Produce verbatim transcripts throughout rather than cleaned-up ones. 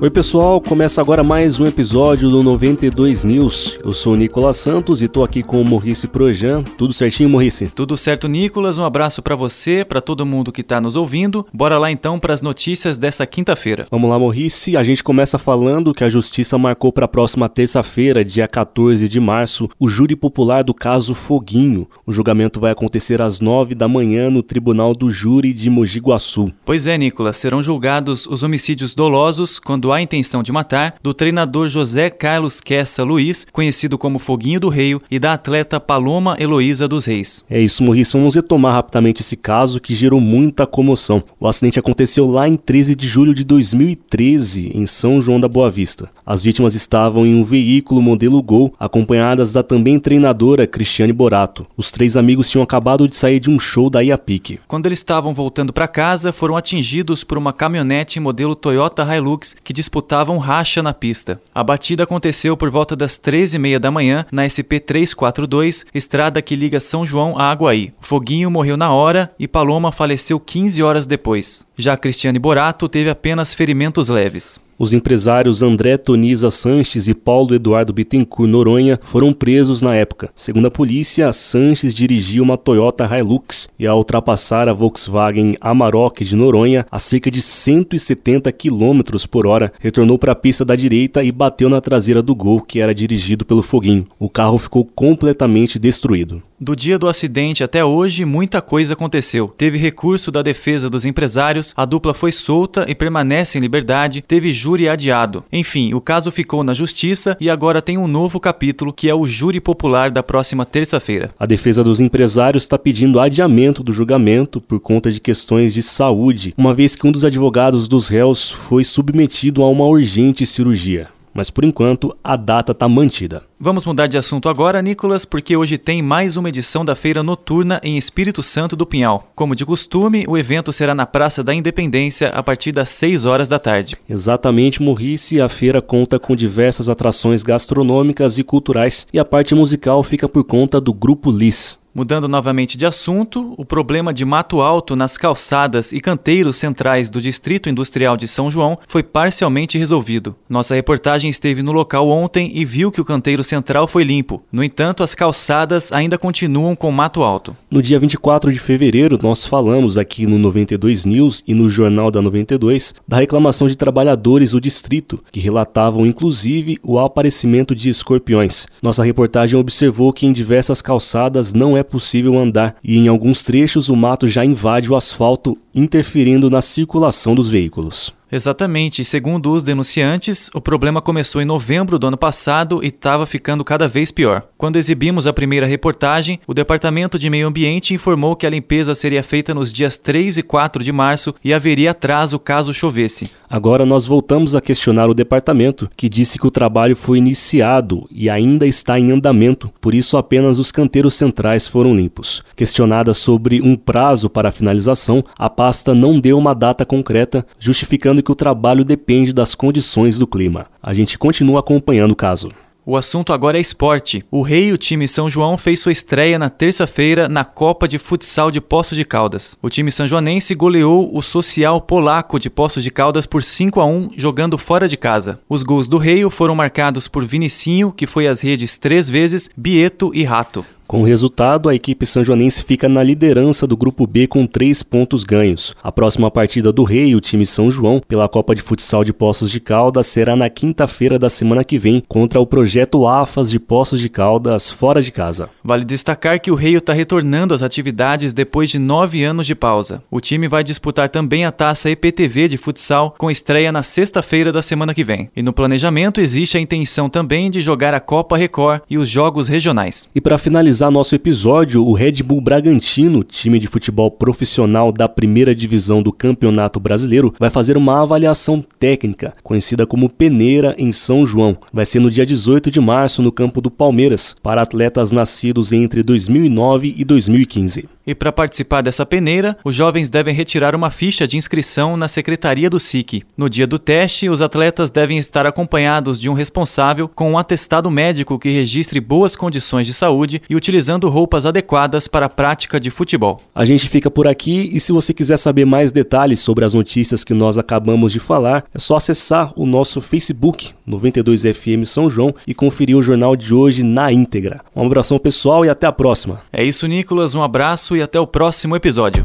Oi pessoal, começa agora mais um episódio do noventa e dois News. Eu sou o Nicolas Santos e estou aqui com o Maurice Projan. Tudo certinho, Maurice? Tudo certo, Nicolas. Um abraço para você, para todo mundo que está nos ouvindo. Bora lá então para as notícias dessa quinta-feira. Vamos lá, Maurice. A gente começa falando que a Justiça marcou para a próxima terça-feira, dia quatorze de março, o júri popular do caso Foguinho. O julgamento vai acontecer às nove da manhã no Tribunal do Júri de Mogi Guaçu. Pois é, Nicolas. Serão julgados os homicídios dolosos quando há a intenção de matar do treinador José Carlos Quessa Luiz, conhecido como Foguinho do Reio, e da atleta Paloma Eloísa dos Reis. É isso, Maurício. Vamos retomar rapidamente esse caso que gerou muita comoção. O acidente aconteceu lá em treze de julho de dois mil e treze, em São João da Boa Vista. As vítimas estavam em um veículo modelo Gol, acompanhadas da também treinadora Cristiane Borato. Os três amigos tinham acabado de sair de um show da Iapique. Quando eles estavam voltando para casa, foram atingidos por uma caminhonete modelo Toyota Hilux que disputavam racha na pista. A batida aconteceu por volta das treze e meia da manhã na S P trezentos e quarenta e dois, estrada que liga São João a Aguaí. Foguinho morreu na hora e Paloma faleceu quinze horas depois. Já Cristiane Borato teve apenas ferimentos leves. Os empresários André Toniza Sanches e Paulo Eduardo Bittencourt Noronha foram presos na época. Segundo a polícia, Sanches dirigia uma Toyota Hilux e, ao ultrapassar a Volkswagen Amarok de Noronha a cerca de cento e setenta quilômetros por hora, retornou para a pista da direita e bateu na traseira do Gol, que era dirigido pelo Foguinho. O carro ficou completamente destruído. Do dia do acidente até hoje, muita coisa aconteceu. Teve recurso da defesa dos empresários, a dupla foi solta e permanece em liberdade, teve júri adiado. Enfim, o caso ficou na justiça e agora tem um novo capítulo, que é o júri popular da próxima terça-feira. A defesa dos empresários está pedindo adiamento do julgamento por conta de questões de saúde, uma vez que um dos advogados dos réus foi submetido a uma urgente cirurgia. Mas, por enquanto, a data está mantida. Vamos mudar de assunto agora, Nicolas, porque hoje tem mais uma edição da Feira Noturna em Espírito Santo do Pinhal. Como de costume, o evento será na Praça da Independência a partir das seis horas da tarde. Exatamente, Maurice. A feira conta com diversas atrações gastronômicas e culturais e a parte musical fica por conta do Grupo Liz. Mudando novamente de assunto, o problema de mato alto nas calçadas e canteiros centrais do Distrito Industrial de São João foi parcialmente resolvido. Nossa reportagem esteve no local ontem e viu que o canteiro central foi limpo. No entanto, as calçadas ainda continuam com mato alto. No dia vinte e quatro de fevereiro, nós falamos aqui no noventa e dois News e no Jornal da noventa e dois da reclamação de trabalhadores do distrito, que relatavam inclusive o aparecimento de escorpiões. Nossa reportagem observou que em diversas calçadas não é possível andar e em alguns trechos o mato já invade o asfalto, interferindo na circulação dos veículos. Exatamente. Segundo os denunciantes, o problema começou em novembro do ano passado e estava ficando cada vez pior. Quando exibimos a primeira reportagem, o Departamento de Meio Ambiente informou que a limpeza seria feita nos dias três e quatro de março e haveria atraso caso chovesse. Agora nós voltamos a questionar o departamento, que disse que o trabalho foi iniciado e ainda está em andamento, por isso apenas os canteiros centrais foram limpos. Questionada sobre um prazo para a finalização, a pasta não deu uma data concreta, justificando que o trabalho depende das condições do clima. A gente continua acompanhando o caso. O assunto agora é esporte. O Rei, o time São João, fez sua estreia na terça-feira na Copa de Futsal de Poços de Caldas. O time sanjoanense goleou o Social Polaco de Poços de Caldas por cinco a um, jogando fora de casa. Os gols do Rei foram marcados por Vinicinho, que foi às redes três vezes, Bieto e Rato. Com o resultado, a equipe sanjoanense fica na liderança do Grupo B com três pontos ganhos. A próxima partida do Rei, o time São João, pela Copa de Futsal de Poços de Caldas será na quinta-feira da semana que vem contra o Projeto AFAS de Poços de Caldas, fora de casa. Vale destacar que o Rei está retornando às atividades depois de nove anos de pausa. O time vai disputar também a taça E P T V de futsal, com estreia na sexta-feira da semana que vem. E no planejamento existe a intenção também de jogar a Copa Record e os jogos regionais. E para finalizar nosso episódio, o Red Bull Bragantino, time de futebol profissional da primeira divisão do Campeonato Brasileiro, vai fazer uma avaliação técnica, conhecida como peneira, em São João. Vai ser no dia dezoito de março, no campo do Palmeiras, para atletas nascidos entre dois mil e nove e dois mil e quinze. E para participar dessa peneira, os jovens devem retirar uma ficha de inscrição na Secretaria do S I C. No dia do teste, os atletas devem estar acompanhados de um responsável com um atestado médico que registre boas condições de saúde e utilizando roupas adequadas para a prática de futebol. A gente fica por aqui e se você quiser saber mais detalhes sobre as notícias que nós acabamos de falar, é só acessar o nosso Facebook noventa e dois F M São João e conferir o jornal de hoje na íntegra. Um abração pessoal e até a próxima. É isso, Nicolas. Um abraço e até o próximo episódio.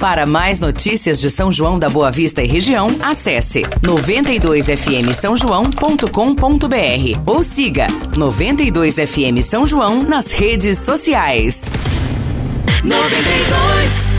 Para mais notícias de São João da Boa Vista e região, acesse noventa e dois F M São João ponto com ponto b r ou siga noventa e dois F M São João nas redes sociais. noventa e dois